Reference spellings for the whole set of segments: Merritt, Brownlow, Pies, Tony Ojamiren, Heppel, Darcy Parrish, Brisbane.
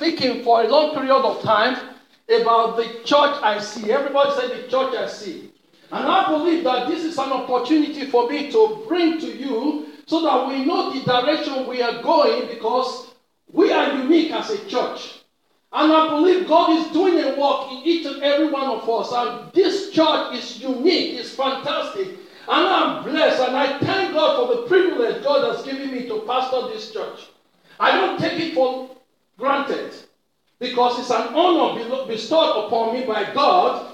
speaking for a long period of time about the church I see. Everybody said the church I see. And I believe that this is an opportunity for me to bring to you so that we know the direction we are going, because we are unique as a church. And I believe God is doing a work in each and every one of us. And this church is unique, it's fantastic. And I'm blessed, and I thank God for the privilege God has given me to pastor this church. I don't take it for granted, because it's an honor bestowed upon me by God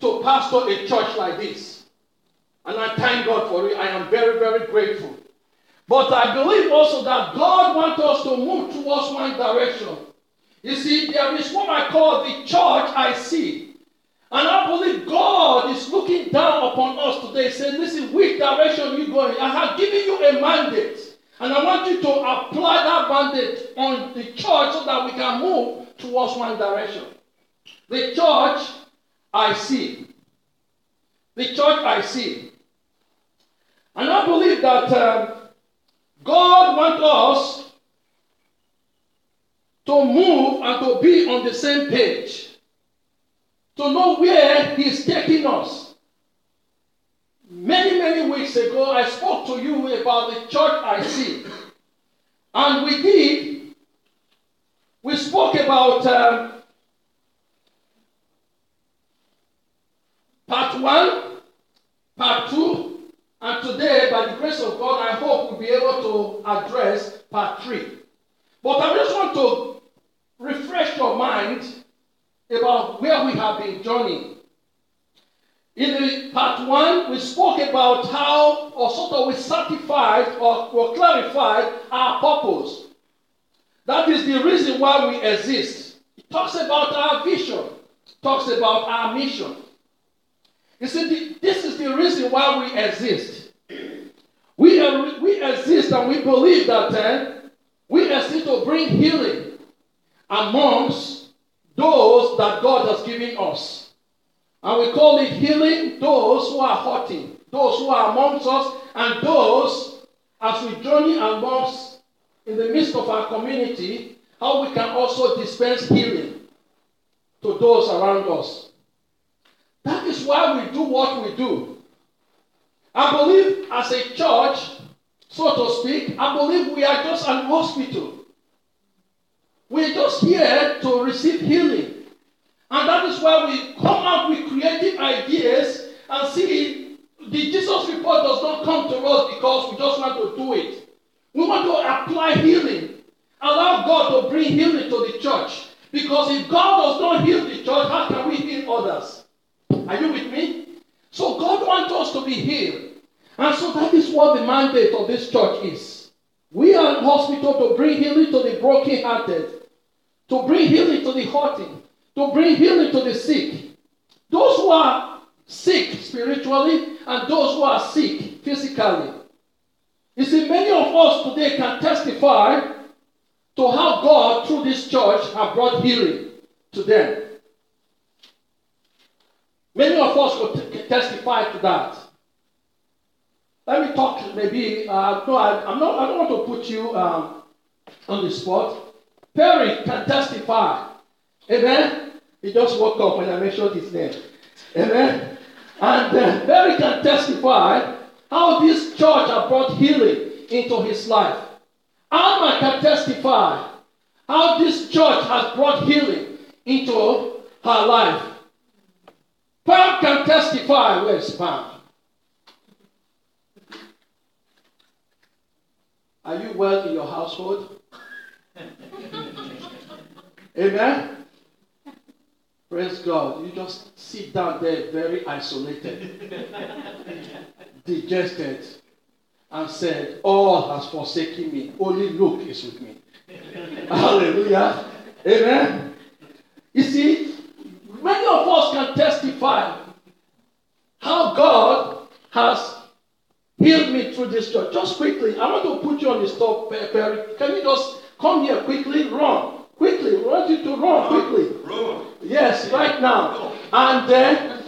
to pastor a church like this. And I thank God for it. I am very, very grateful. But I believe also that God wants us to move towards one direction. You see, there is what I call the church I see. And I believe God is looking down upon us today, saying, listen, which direction are you going? I have given you a mandate. And I want you to apply that mandate on the church so that we can move towards one direction. The church I see. The church I see. And I believe that God wants us to move and to be on the same page, to know where he's taking us. Many, many weeks ago, I spoke to you about the church I see. And we spoke about part one, part two, and today, by the grace of God, I hope we'll be able to address part three. But I just want to refresh your mind about where we have been journeying. In the part one, we spoke about how, or sort of, we certified or clarified our purpose. That is the reason why we exist. It talks about our vision. It talks about our mission. You see, this is the reason why we exist. We exist, and we believe that we exist to bring healing amongst those that God has given us. And we call it healing those who are hurting, those who are amongst us, and those, as we journey amongst, in the midst of our community, how we can also dispense healing to those around us. That is why we do what we do. I believe as a church, so to speak, I believe we are just an hospital. We're just here to receive healing. And that is why we come up with creative ideas and see the Jesus report does not come to us because we just want to do it. We want to apply healing. Allow God to bring healing to the church. Because if God does not heal the church, how can we heal others? Are you with me? So God wants us to be healed. And so that is what the mandate of this church is. We are in hospital to bring healing to the brokenhearted, to bring healing to the hurting, to bring healing to the sick. Those who are sick spiritually and those who are sick physically. You see, many of us today can testify to how God, through this church, has brought healing to them. Many of us could testify to that. Let me talk maybe, I don't want to put you on the spot. Perry can testify. Amen? He just woke up when I mentioned his name. Amen? And Perry can testify how this church has brought healing into his life. Alma can testify how this church has brought healing into her life. Pam can testify. Where's Pam? Are you well in your household? Amen? Praise God. You just sit down there very isolated, dejected, and said, all has forsaken me. Only Luke is with me. Hallelujah. Amen? You see, many of us can testify how God has healed me through this church. Just quickly, I want to put you on the stop, Perry. Can you just come here quickly? Run. Quickly, we want you to run quickly. Run. Yes, right now. And then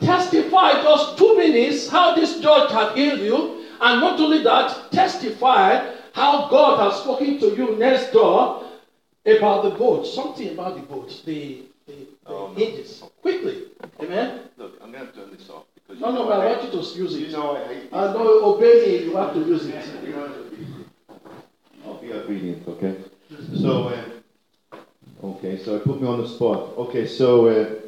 testify just 2 minutes how this church has healed you. And not only that, testify how God has spoken to you next door About the boat, something about the boat, the hinges. Okay. Quickly, amen? Look, I'm going to turn this off. Because no, but I want you to use it. You know, I know, obey me, you have to use it. I'll be obedient, okay? So, so it put me on the spot. Okay, so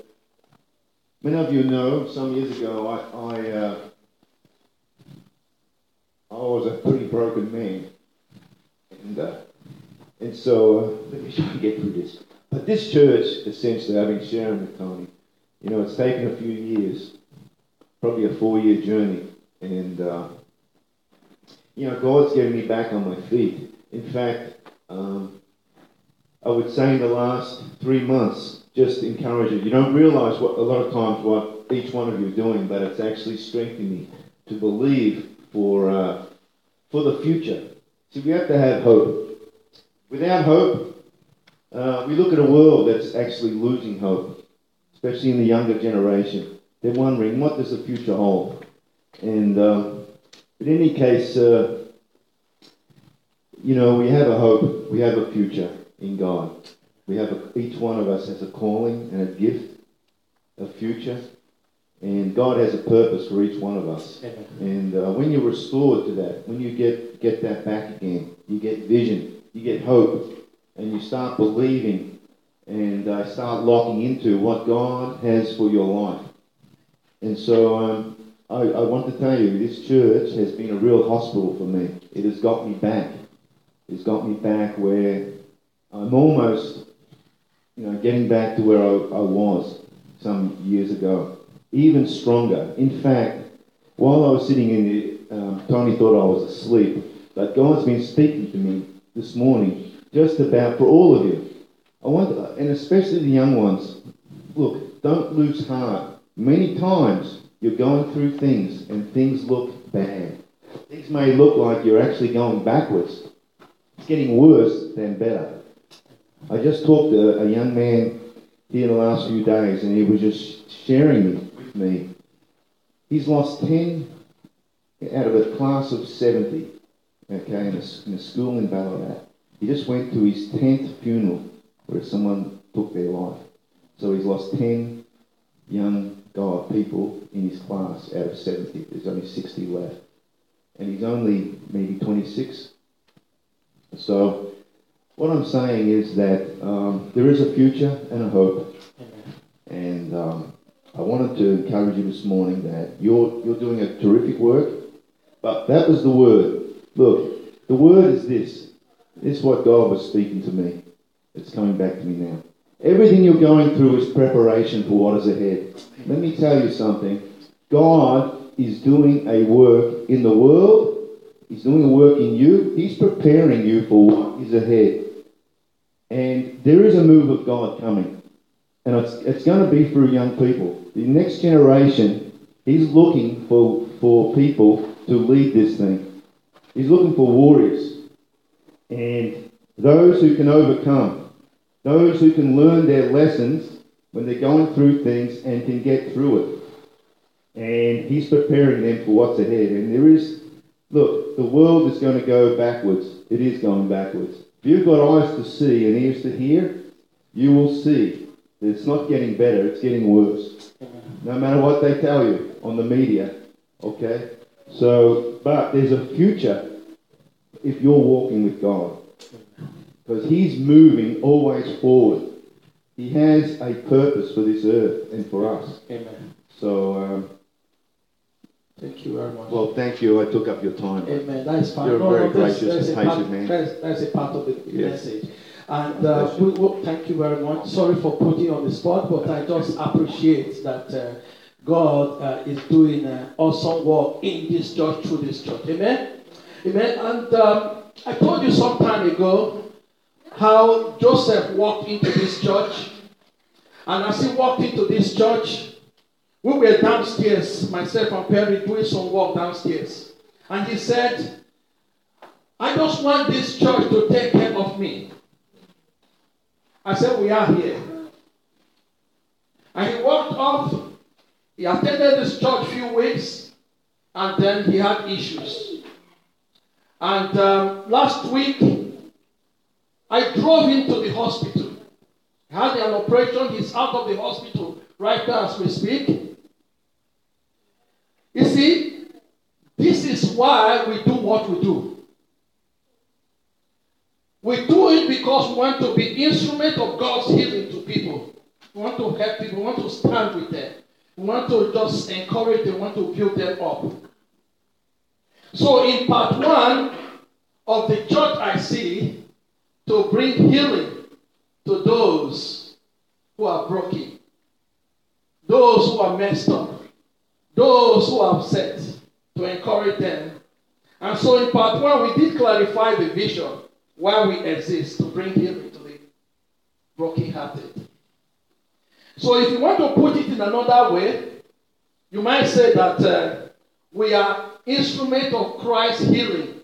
many of you know, some years ago, I was a pretty broken man. And so, let me try and get through this. But this church, essentially, I've been sharing with Tony, you know, it's taken a few years, probably a 4-year journey. And, you know, God's getting me back on my feet. In fact, I would say in the last 3 months, just encourage it. You don't realize what a lot of times what each one of you are doing, but it's actually strengthening me to believe for the future. See, we have to have hope. Without hope, we look at a world that's actually losing hope, especially in the younger generation. They're wondering, what does the future hold? And in any case, you know, we have a hope, we have a future in God. We have each one of us has a calling and a gift, a future, and God has a purpose for each one of us. And when you're restored to that, when you get that back again, you get vision. You get hope, and you start believing, and start locking into what God has for your life. And so I want to tell you, this church has been a real hospital for me. It has got me back. It's got me back where I'm almost, you know, getting back to where I was some years ago, even stronger. In fact, while I was sitting in the, Tony thought I was asleep, but God's been speaking to me this morning, just about for all of you. I want, and especially the young ones, look, don't lose heart. Many times you're going through things and things look bad. Things may look like you're actually going backwards. It's getting worse than better. I just talked to a young man here the last few days, and he was just sharing with me. He's lost 10 out of a class of 70. Okay, in a school in Ballarat. He just went to his 10th funeral where someone took their life. So he's lost 10 young God people in his class out of 70. There's only 60 left. And he's only maybe 26. So what I'm saying is that there is a future and a hope. And I wanted to encourage you this morning that you're doing a terrific work. But that was the word. Look, the word is this. This is what God was speaking to me. It's coming back to me now. Everything you're going through is preparation for what is ahead. Let me tell you something. God is doing a work in the world. He's doing a work in you. He's preparing you for what is ahead. And there is a move of God coming. And it's going to be through young people. The next generation, He's looking for people to lead this thing. He's looking for warriors and those who can overcome, those who can learn their lessons when they're going through things and can get through it. And He's preparing them for what's ahead. And there is, look, the world is going to go backwards. It is going backwards. If you've got eyes to see and ears to hear, you will see that it's not getting better, it's getting worse. No matter what they tell you on the media, okay? So, but there's a future if you're walking with God, because He's moving always forward. He has a purpose for this earth and for us. Amen. So, thank you very much. Well, thank you. I took up your time. Amen. That is part. You're a very gracious and patient man. That's a part of the message. And thank you very much. Sorry for putting you on the spot, but I just appreciate that. God is doing an awesome work in this church, through this church. Amen? Amen. And I told you some time ago how Joseph walked into this church. And as he walked into this church, we were downstairs, myself and Perry, doing some work downstairs. And he said, I just want this church to take care of me. I said, we are here. And he walked off. He attended this church a few weeks, and then he had issues. And last week, I I drove him to the hospital. He had an operation. He's out of the hospital right now as we speak. You see, this is why we do what we do. We do it because we want to be instrument of God's healing to people. We want to help people. We want to stand with them. We want to just encourage them. We want to build them up. So in part one of the church I see, to bring healing to those who are broken, those who are messed up, those who are upset, to encourage them. And so in part one, we did clarify the vision, why we exist, to bring healing to the broken-hearted. So if you want to put it in another way, you might say that we are instrument of Christ's healing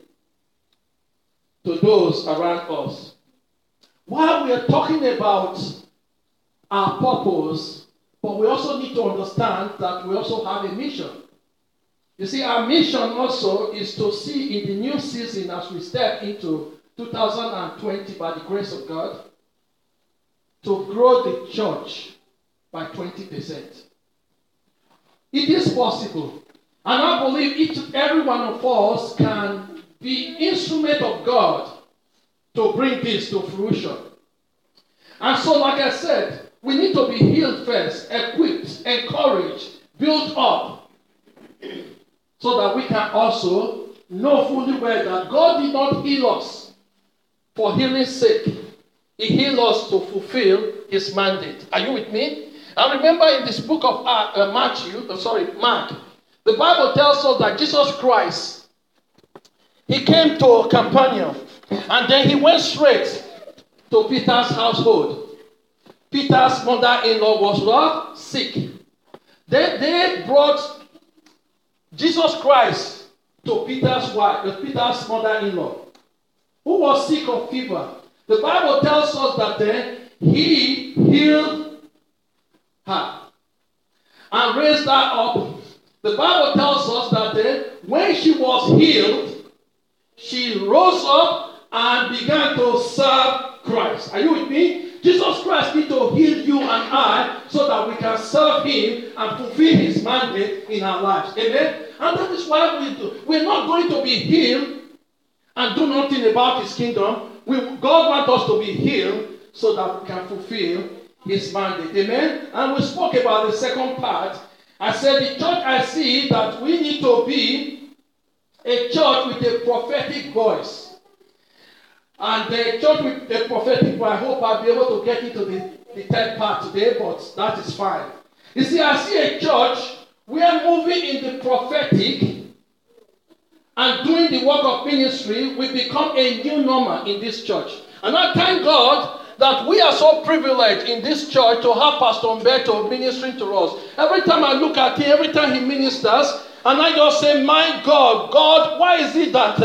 to those around us. While we are talking about our purpose, but we also need to understand that we also have a mission. You see, our mission also is to see in the new season as we step into 2020 by the grace of God, to grow the church by 20%. It is possible. And I believe each and every one of us can be instrument of God to bring this to fruition. And so, like I said, we need to be healed first, equipped, encouraged, built up, so that we can also know fully well that God did not heal us for healing's sake. He healed us to fulfill his mandate. Are you with me? And remember in this book of Mark, the Bible tells us that Jesus Christ, he came to Capernaum, and then he went straight to Peter's household. Peter's mother-in-law was what? Sick. Then they brought Jesus Christ to Peter's wife, Peter's mother-in-law, who was sick of fever. The Bible tells us that then he healed her and raised her up. The Bible tells us that then when she was healed, she rose up and began to serve Christ. Are you with me? Jesus Christ needs to heal you and I so that we can serve him and fulfill his mandate in our lives. Amen? And that is why we do. We're not going to be healed and do nothing about his kingdom. God wants us to be healed so that we can fulfill his mandate. Amen? And we spoke about the second part. I said, the church I see that we need to be a church with a prophetic voice. And the church with a prophetic voice, I hope I'll be able to get into the third part today, but that is fine. You see, I see a church, we are moving in the prophetic and doing the work of ministry. We become a new normal in this church. And I thank God that we are so privileged in this church to have Pastor Humberto ministering to us. Every time I look at him, every time he ministers, and I just say, my God, why is it that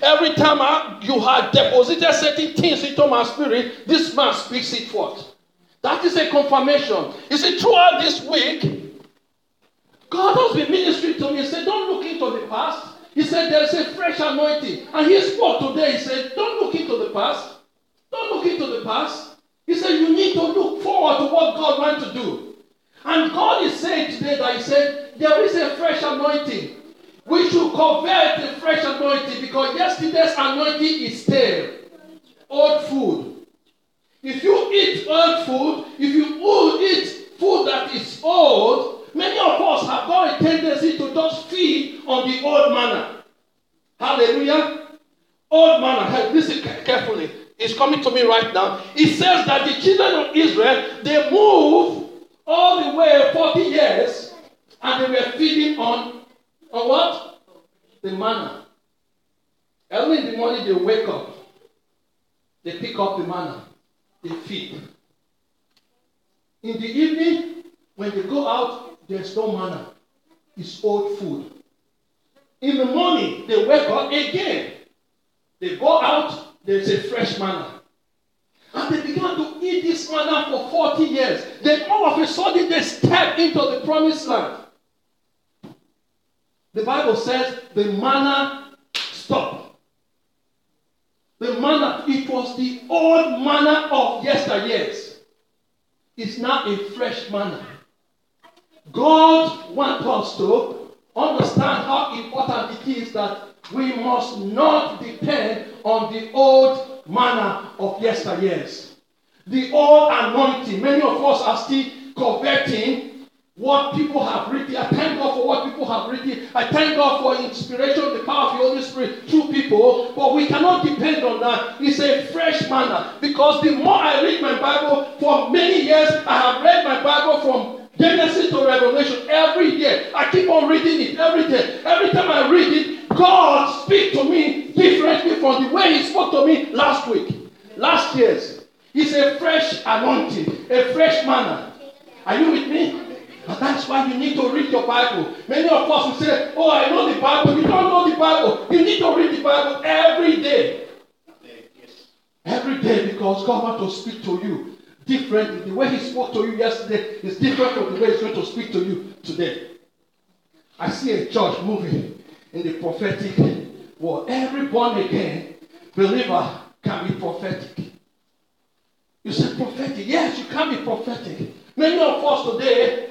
every time you have deposited certain things into my spirit, this man speaks it forth? That is a confirmation. You see, throughout this week, God has been ministering to me. He said, don't look into the past. He said, there's a fresh anointing. And he spoke today. He said, don't look into the past. Don't look into the past. He said, you need to look forward to what God wants to do. And God is saying today that he said, there is a fresh anointing. We should convert the fresh anointing because yesterday's anointing is stale. Old food. If you eat old food, if you eat food that is old, many of us have got a tendency to just feed on the old manna. Hallelujah. Old manna. Listen carefully. It's coming to me right now. It says that the children of Israel, they moved all the way 40 years and they were feeding on what? The manna. Early in the morning, they wake up. They pick up the manna. They feed. In the evening, when they go out, there's no manna. It's old food. In the morning, they wake up again. They go out. There's a fresh manna. And they began to eat this manna for 40 years. Then all of a sudden they stepped into the promised land. The Bible says the manna stopped. The manner, it was the old manner of yesteryears. It's now a fresh manner. God wants us to understand how important it is that we must not depend on the old manner of yesteryears. The old anointing. Many of us are still coveting what people have written. I thank God for what people have written. I thank God for inspiration, the power of the Holy Spirit through people. But we cannot depend on that. It's a fresh manner. Because the more I read my Bible, for many years, I have read my Bible from Genesis to Revelation every year. I keep on reading it every day. Every time I read it, God speaks to me differently from the way He spoke to me last week, last year. It's a fresh anointing, a fresh manner. Are you with me? And that's why you need to read your Bible. Many of us will say, oh, I know the Bible. You don't know the Bible. You need to read the Bible every day. Every day, because God wants to speak to you differently. The way He spoke to you yesterday is different from the way He's going to speak to you today. I see a church moving in the prophetic world. Every born-again believer can be prophetic. You said prophetic. Yes, you can be prophetic. Many of us today,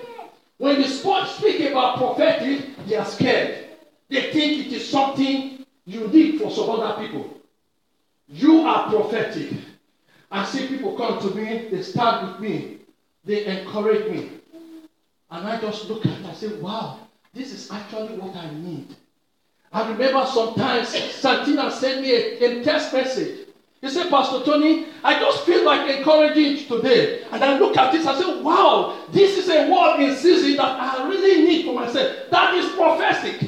when the sports speak about prophetic, they are scared. They think it is something unique for some other people. You are prophetic. I see people come to me, they stand with me, they encourage me. And I just look at it and say, wow, this is actually what I need. I remember sometimes Santina sent me a text message. He said, Pastor Tony, I just feel like encouraging you today. And I look at this and say, wow, this is a word in season that I really need for myself. That is prophetic.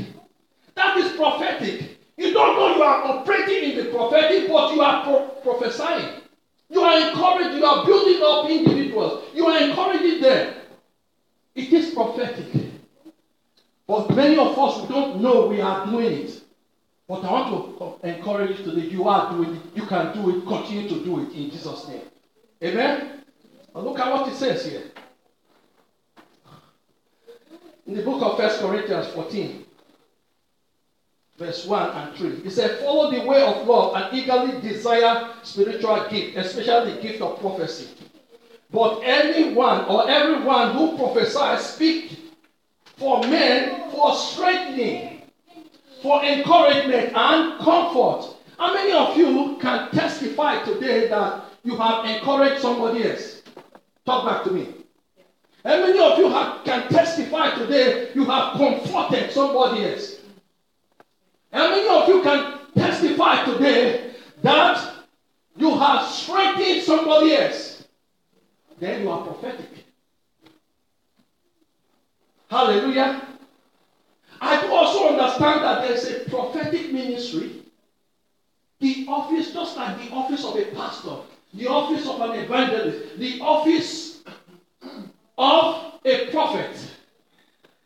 That is prophetic. You don't know you are operating in the prophetic, but you are prophesying. You are encouraging, you are building up individuals. You are encouraging them. It is prophetic. But many of us, we don't know we are doing it. But I want to encourage you today. You are doing it. You can do it. Continue to do it in Jesus' name. Amen? And look at what it says here. In the book of 1 Corinthians 14, verse 1 and 3, it says, follow the way of love and eagerly desire spiritual gift, especially the gift of prophecy. But everyone who prophesies speaks for men, for strengthening, for encouragement and comfort. How many of you can testify today that you have encouraged somebody else? Talk back to me. How many of you can testify today you have comforted somebody else? How many of you can testify today that you have strengthened somebody else? Then you are prophetic. Hallelujah. I do also understand that there is a prophetic ministry. The office, just like the office of a pastor, the office of an evangelist, the office of a prophet.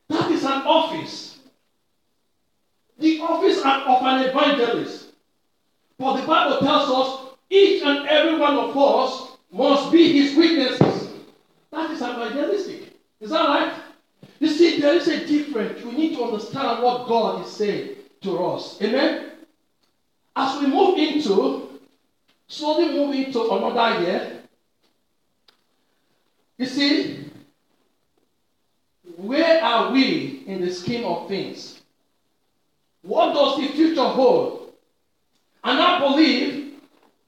That is an office. The office of an evangelist. But the Bible tells us each and every one of us must be His witnesses. That is evangelistic. Is that right? You see, there is a difference. We need to understand what God is saying to us. Amen? As we slowly move into another year, you see, where are we in the scheme of things? What does the future hold? And I believe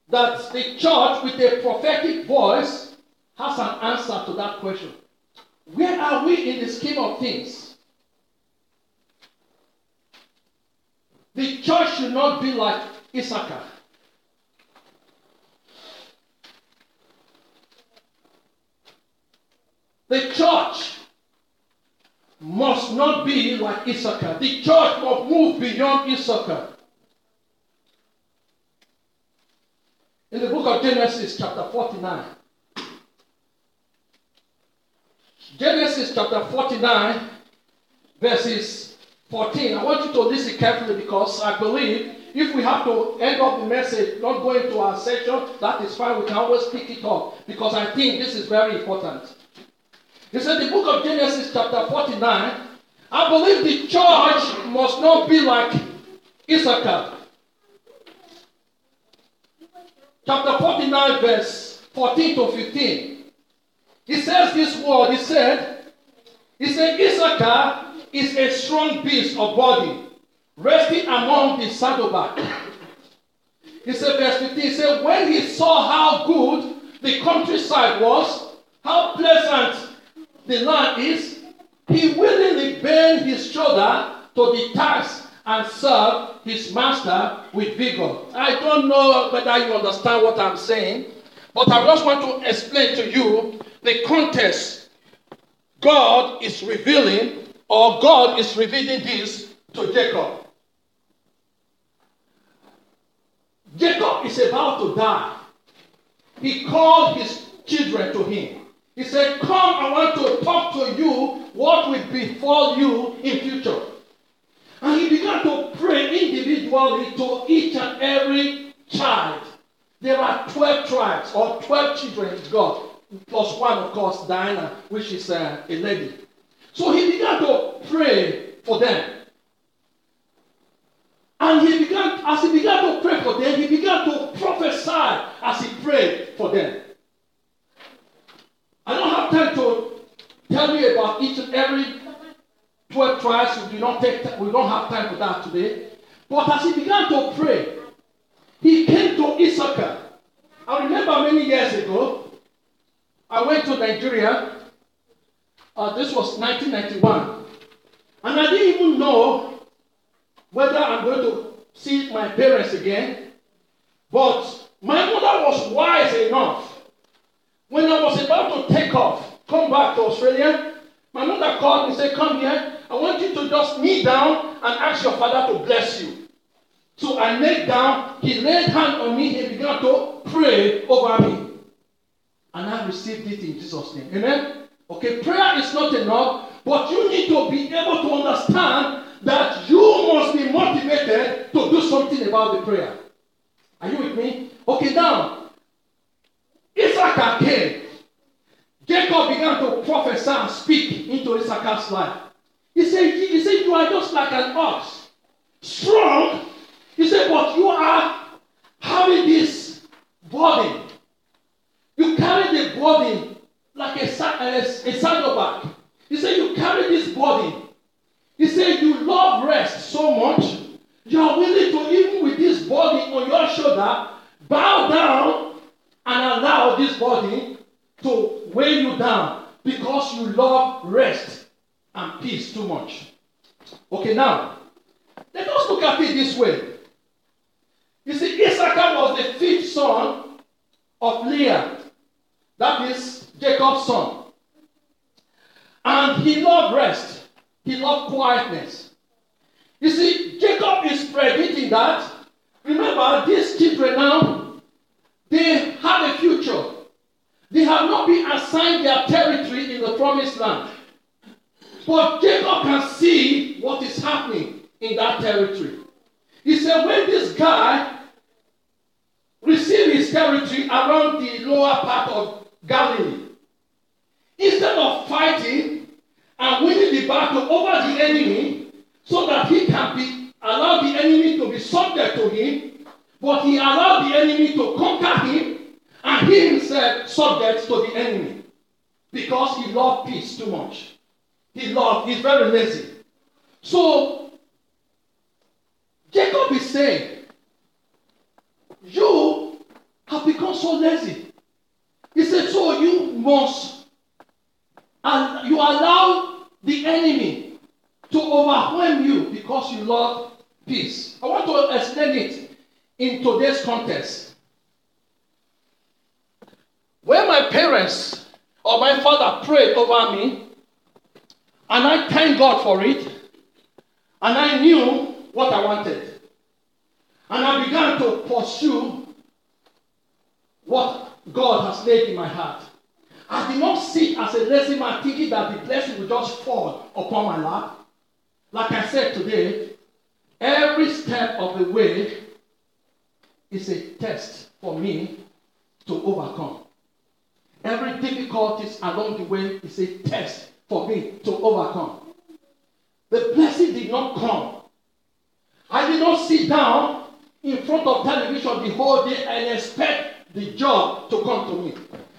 that the church with a prophetic voice has an answer to that question. Where are we in the scheme of things? The church should not be like Issachar. The church must not be like Issachar. The church must move beyond Issachar. In the book of Genesis, chapter 49, Genesis chapter 49, verses 14. I want you to listen carefully because I believe if we have to end up the message, not going to our section, that is fine. We can always pick it up because I think this is very important. He said the book of Genesis chapter 49, I believe the church must not be like Issachar. chapter 49, verse 14 to 15. He says this word, he said, Issachar is a strong beast of body, resting among the saddleback. He said, verse 15, he said, when he saw how good the countryside was, how pleasant the land is, he willingly bent his shoulder to the task and serve his master with vigor. I don't know whether you understand what I'm saying, but I just want to explain to you the context God is revealing, or God is revealing this to Jacob. Jacob is about to die. He called his children to him. He said, come, I want to talk to you what will befall you in future. And he began to pray individually to each and every child. There are 12 tribes or 12 children God, plus one, of course, Diana, which is a lady. So he began to pray for them. And as he began to pray for them, he began to prophesy as he prayed for them. I don't have time to tell you about each and every 12 tribes. We don't have time for that today. But as he began to pray, he came to Issachar. I remember many years ago, I went to Nigeria. This was 1991. And I didn't even know whether I'm going to see my parents again. But my mother was wise enough. When I was about to take off, come back to Australia, my mother called me and said, come here, I want you to just kneel down and ask your father to bless you. So I knelt down, he laid hand on me, he began to pray over me. And I received it in Jesus' name. Amen? Okay, prayer is not enough, but you need to be able to understand that you must be motivated to do something about the prayer. Are you with me? Okay, now, Issachar came. Jacob began to prophesy and speak into Issachar's life. He said, you are just like an ox, strong. He said, but you are having this burden. You carry the burden like a saddleback. He said, you carry this burden. He said, you love rest so much. You are willing to, even with this burden on your shoulder, bow down and allow this body to weigh you down because you love rest and peace too much. Okay, now, let us look at it this way. You see, Issachar was the fifth son of Leah. That is Jacob's son. And he loved rest. He loved quietness. You see, Jacob is predicting that. Remember, these children now, they have a future. They have not been assigned their territory in the promised land. But Jacob can see what is happening in that territory. He said, when this guy received his territory around the lower part of Galilee, instead of fighting and winning the battle over the enemy so that he can allow the enemy to be subject to him, but he allowed the enemy to conquer him, and he himself subject to the enemy. Because he loved peace too much. He's very lazy. So, Jacob is saying, you have become so lazy. He said, so you allow the enemy to overwhelm you because you love peace. I want to explain it in today's context. When my parents or my father prayed over me, and I thanked God for it, and I knew what I wanted, and I began to pursue what God has laid in my heart, I did not sit as a lazy man thinking that the blessing would just fall upon my lap. Like I said today, every step of the way is a test for me to overcome. Every difficulty along the way is a test for me to overcome. The blessing did not come. I did not sit down in front of television the whole day and expect the job to come to me.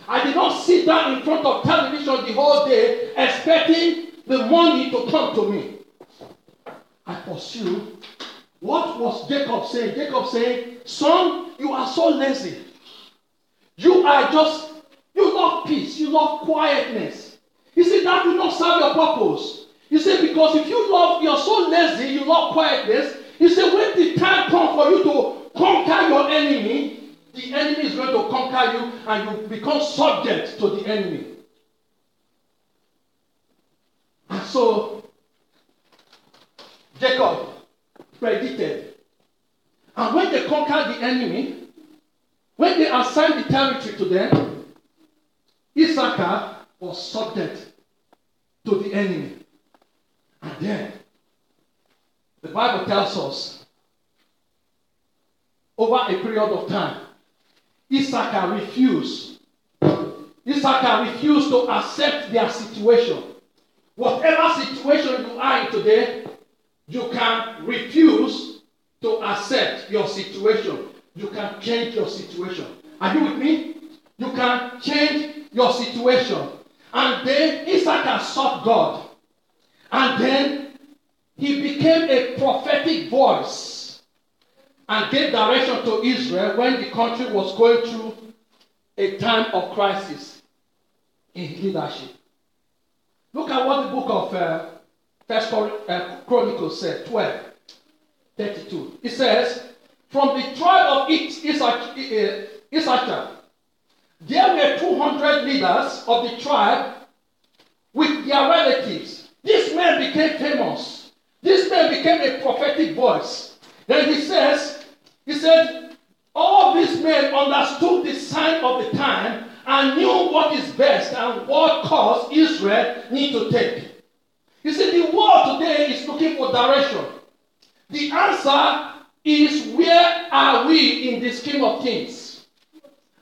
I did not sit down in front of television the whole day expecting the money to come to me. I pursued. What was Jacob saying? Jacob saying, son, you are so lazy. You love peace. You love quietness. You see, that will not serve your purpose. You see, because if you're so lazy, you love quietness. You see, when the time comes for you to conquer your enemy, the enemy is going to conquer you and you become subject to the enemy. And so, Jacob predicted. And when they conquered the enemy, when they assigned the territory to them, Issachar was subject to the enemy. And then, the Bible tells us, over a period of time, Issachar refused to accept their situation. Whatever situation you are in today, you can refuse to accept your situation. You can change your situation. Are you with me? You can change your situation. And then Issachar sought God. And then he became a prophetic voice and gave direction to Israel when the country was going through a time of crisis in leadership. Look at what the book of First Chronicles said, 12:32. It says, from the tribe of Issachar, there were 200 leaders of the tribe with their relatives. This man became famous. This man became a prophetic voice. Then he said, all these men understood the sign of the time and knew what is best and what course Israel need to take. You see, the world today is looking for direction. The answer is, where are we in the scheme of things?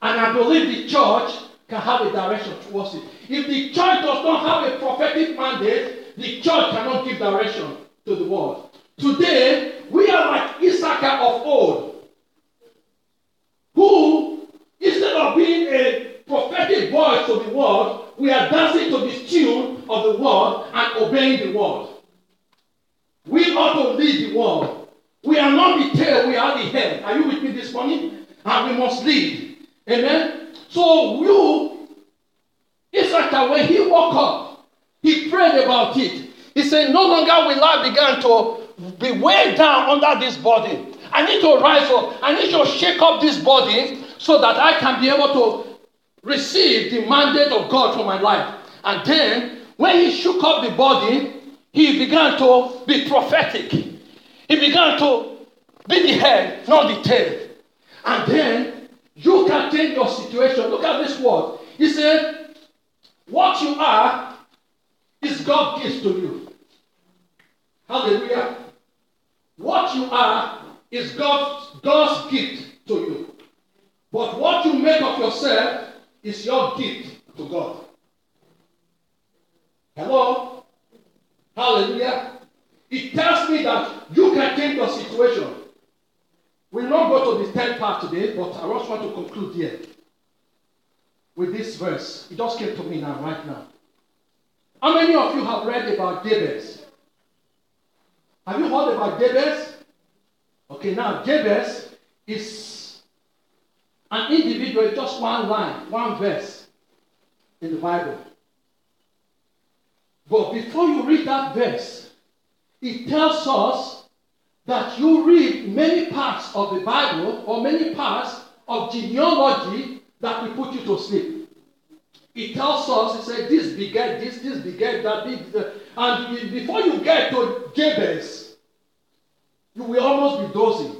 And I believe the church can have a direction towards it. If the church does not have a prophetic mandate, the church cannot give direction to the world. Today, we are like Issachar of old, who, instead of being a prophetic voice to the world, we are dancing to the tune of the world and obeying the world. We ought to lead the world. We are not the tail, we are the head. Are you with me this morning? And we must lead. Amen? So Issachar, when he woke up, he prayed about it. He said, no longer will I begin to be weighed down under this body. I need to rise up. I need to shake up this body so that I can be able to receive the mandate of God for my life. And then, when he shook up the body, he began to be prophetic. He began to be the head, not the tail. And then you can change your situation. Look at this word. He said, what you are is God's gift to you. Hallelujah. What you are is God's gift to you. But what you make of yourself is your gift to God. Hello? Hallelujah. It tells me that you can change your situation. We'll not go to the 10th part today, but I just want to conclude here with this verse. It just came to me right now. How many of you have read about Jabez? Have you heard about Jabez? Okay, now Jabez is an individual, just one line, one verse in the Bible. But before you read that verse, it tells us that you read many parts of the Bible or many parts of genealogy that will put you to sleep. It tells us, it says, this beget this beget that. And before you get to Jabez, you will almost be dozing.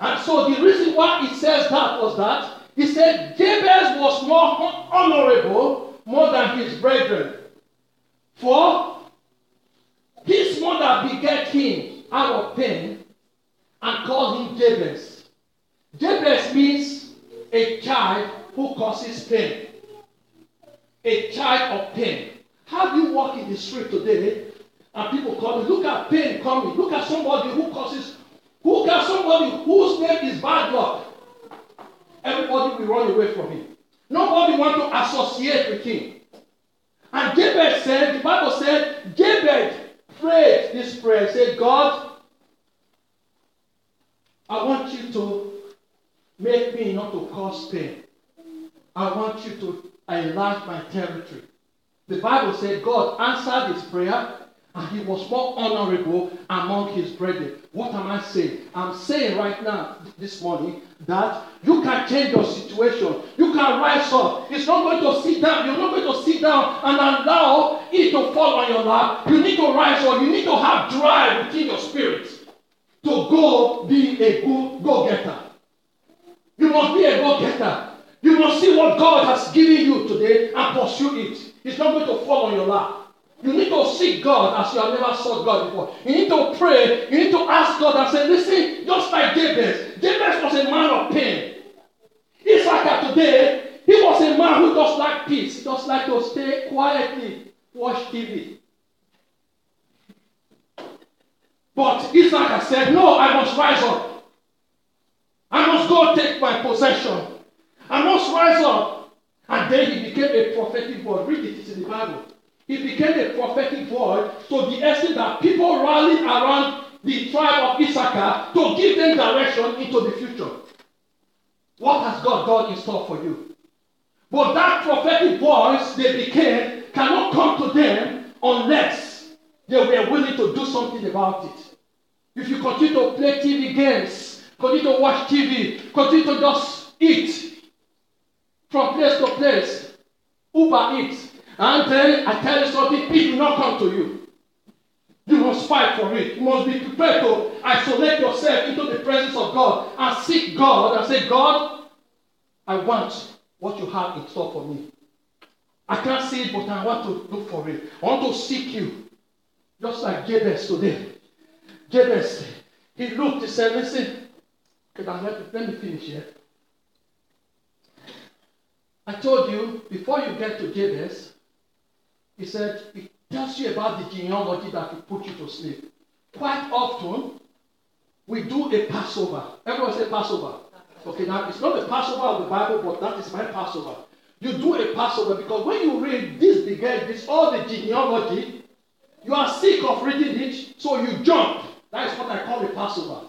And so the reason why it says that was that, it said Jabez was more honorable more than his brethren. For his mother begat him out of pain and called him Jabez. Jabez means a child who causes pain. A child of pain. How do you walk in the street today and people come, look at pain coming, look at somebody who causes, look at somebody whose name is bad luck. everybody will run away from him. Nobody wants to associate with him. And Jabez said, the Bible said, Jabez prayed this prayer, said, God, I want you to make me not to cause pain. I want you to enlarge my territory. The Bible said God answered his prayer and he was more honorable among his brethren. What am I saying? I'm saying right now, this morning, that you can change your situation. You can rise up. It's not going to sit down. You're not going to sit down and allow it to fall on your lap. You need to rise up. You need to have drive within your spirit to go be a good go-getter. You must be a go-getter. You must see what God has given you today and pursue it. It's not going to fall on your lap. You need to seek God as you have never sought God before. You need to pray. You need to ask God and say, listen, just like Jabez. Jabez was a man of pain. Issachar today, he was a man who just liked peace. He just liked to stay quietly, watch TV. But Issachar said, no, I must rise up. I must go take my possession. I must rise up. And then he became a prophetic voice. Read it, it's in the Bible. He became a prophetic voice to the extent that people rallied around the tribe of Issachar to give them direction into the future. What has God done in store for you? But that prophetic voice they became cannot come to them unless they were willing to do something about it. If you continue to play TV games, continue to watch TV, continue to just eat from place to place, Uber Eats, and then I tell you something, it will not come to you. You must fight for it. You must be prepared to isolate yourself into the presence of God and seek God and say, God, I want what you have in store for me. I can't see it, but I want to look for it. I want to seek you. Just like Jabez today. Jabez, he looked, he said, listen, let me finish here. I told you, before you get to Jabez, he said, it tells you about the genealogy that will put you to sleep. Quite often, we do a Passover. Everyone say Passover. Okay, now it's not the Passover of the Bible, but that is my Passover. You do a Passover because when you read this began, this all the genealogy, you are sick of reading it, so you jump. That is what I call a Passover.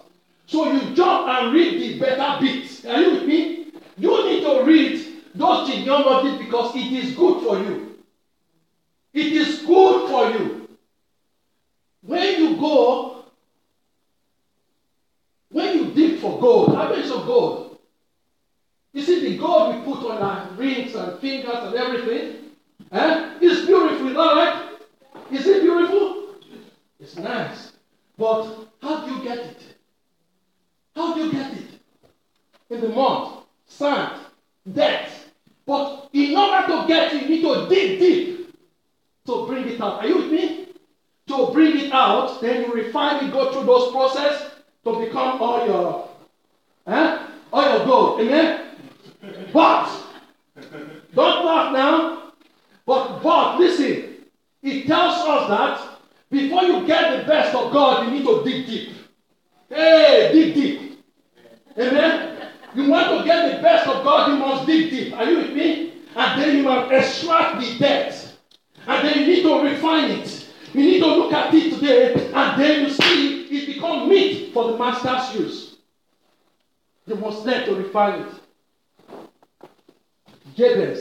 So you jump and read the better bits. Are you with me? You need to read those genealogies because it is good for you. It is good for you. When you dig for gold, I mentioned gold. You see the gold we put on our rings and fingers and everything? It's beautiful, is that right? Is it beautiful? It's nice. But how do you get it? How do you get it? In the mud, sand, dirt. But in order to get it, you need to dig deep. So bring it out. Are you with me? To bring it out, then you refine it, go through those process to become all your gold. Amen? But, don't laugh now. But, listen. It tells us that before you get the best of God, you need to dig deep. Hey, dig deep. Amen? You want to get the best of God, you must dig deep. Are you with me? And then you must extract the debt. And then you need to refine it. You need to look at it today, and then you see it become meat for the master's use. You must learn to refine it. Jabez,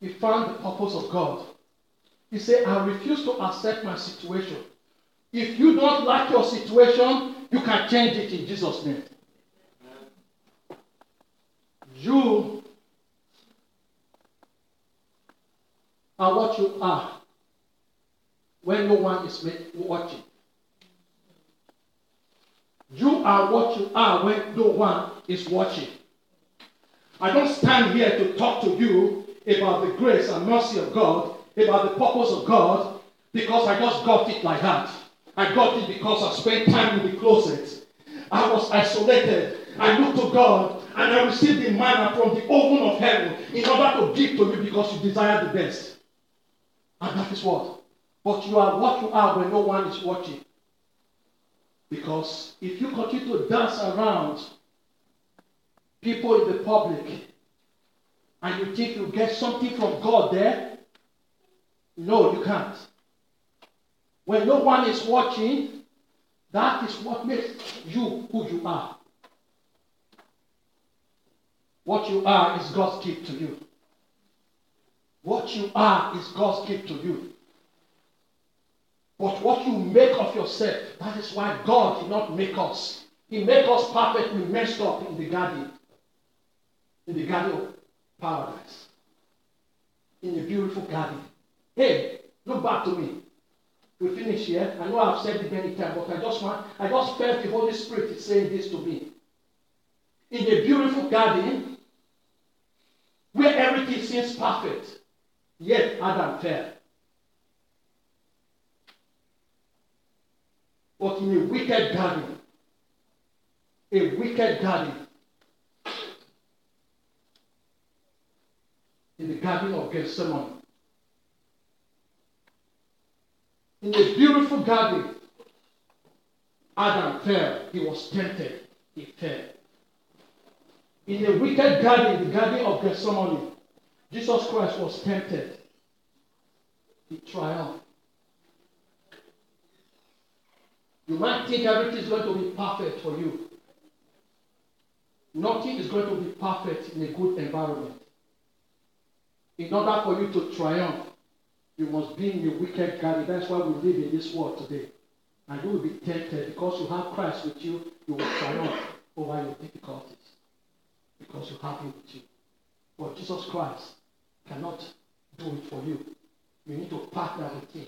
he found the purpose of God. He said, I refuse to accept my situation. If you don't like your situation, you can change it in Jesus' name. You are what you are when no one is watching. You are what you are when no one is watching. I don't stand here to talk to you about the grace and mercy of God, about the purpose of God, because I just got it like that. I got it because I spent time in the closet. I was isolated. I looked to God and I received the manna from the oven of heaven in order to give to you because you desire the best. And that is what? But you are what you are when no one is watching. Because if you continue to dance around people in the public and you think you get something from God there? No, you can't. When no one is watching, that is what makes you who you are. What you are is God's gift to you. What you are is God's gift to you. But what you make of yourself, that is why God did not make us. He made us perfectly messed up in the garden of paradise, in the beautiful garden. Hey, look back to me. We finish here. I know I've said it many times, but I just felt the Holy Spirit is saying this to me. In the beautiful garden, where everything seems perfect, yet Adam fell. But in a wicked garden, in the garden of Gethsemane, in the beautiful garden, Adam fell. He was tempted. He fell. In the wicked garden, the garden of Gethsemane, Jesus Christ was tempted. He triumphed. You might think everything is going to be perfect for you. Nothing is going to be perfect in a good environment. In order for you to triumph, you must be in the wicked garden. That's why we live in this world today. And you will be tempted because you have Christ with you. You will triumph over your difficulties because you have Him with you. But Jesus Christ cannot do it for you. You need to partner with Him.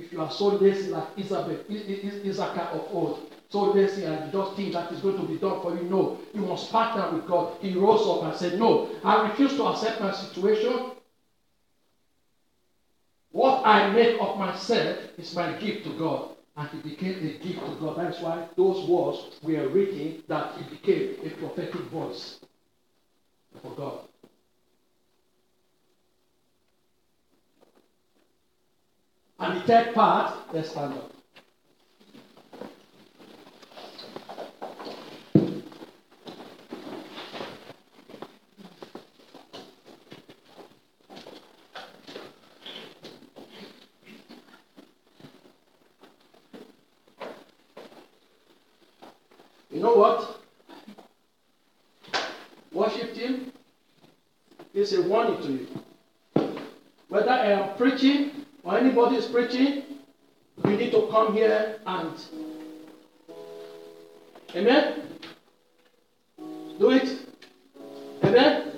If you are so lazy like Issachar of old, so lazy and you just think that is going to be done for you, no. You must partner with God. He rose up and said, no, I refuse to accept my situation. What I make of myself is my gift to God. And he became a gift to God. That's why those words were written that he became a prophetic voice for God. And the third part, let's stand up. You know what? Worship team, it's a warning to you. Whether I am preaching or anybody is preaching, you need to come here and amen? Do it. Amen?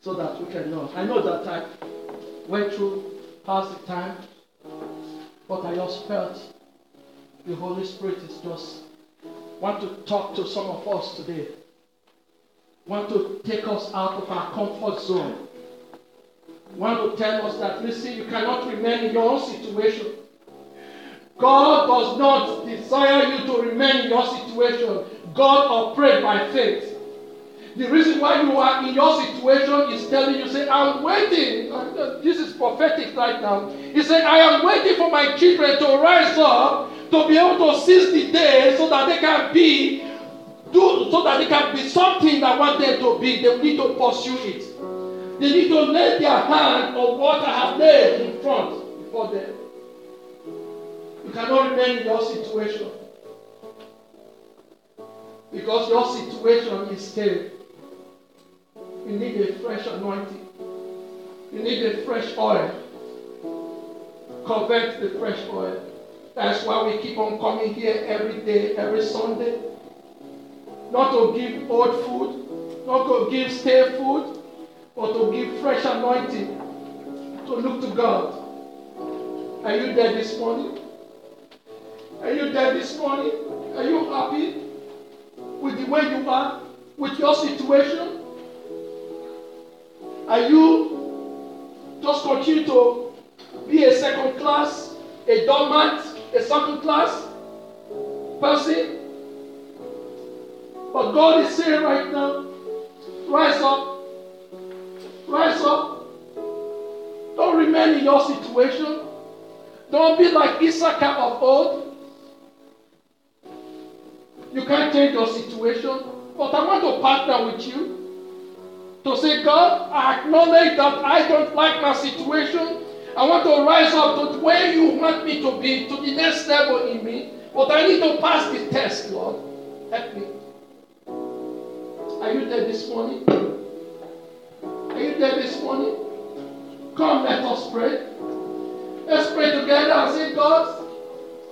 So that we can know. I know that I went through past the time, but I just felt the Holy Spirit is just want to talk to some of us today. Want to take us out of our comfort zone. Want to tell us that, listen, you cannot remain in your own situation. God does not desire you to remain in your situation. God operates by faith. The reason why you are in your situation is telling you, say, I'm waiting. This is prophetic right now. He said, I am waiting for my children to rise up, to be able to seize the day so that they can be something that want them to be. They need to pursue it. They need to lay their hand on what I have laid in front before them. You cannot remain in your situation. Because your situation is stale. You need a fresh anointing. You need a fresh oil. Convert the fresh oil. That's why we keep on coming here every day, every Sunday. Not to give old food, not to give stale food, or to give fresh anointing, to look to God. Are you there this morning? Are you there this morning? Are you happy with the way you are, with your situation? Are you just continue to be a second class, a doormat, a second class person? But God is saying right now, rise up. Rise up. Don't remain in your situation. Don't be like Issachar of old. You can't change your situation. But I want to partner with you to say, God, I acknowledge that I don't like my situation. I want to rise up to where you want me to be, to the next level in me. But I need to pass the test, Lord. Help me. Are you there this morning? Are you there this morning? Come, let us pray. Let's pray together and say, God,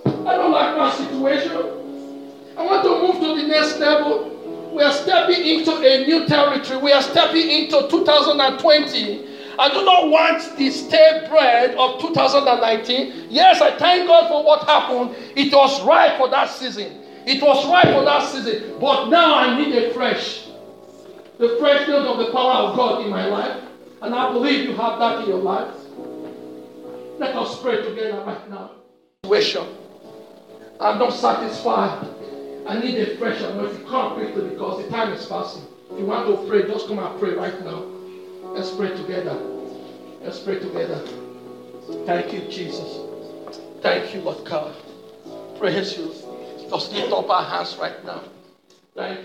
I don't like my situation. I want to move to the next level. We are stepping into a new territory. We are stepping into 2020. I do not want the stale bread of 2019. Yes, I thank God for what happened. It was right for that season. It was right for that season. But now I need a fresh. The freshness of the power of God in my life. And I believe you have that in your life. Let us pray together right now. I'm not satisfied. I need a fresh anointing. Come quickly because the time is passing. If you want to pray, just come and pray right now. Let's pray together. Let's pray together. Thank you, Jesus. Thank you, Lord God. Praise you. Let's lift up our hands right now. Thank you.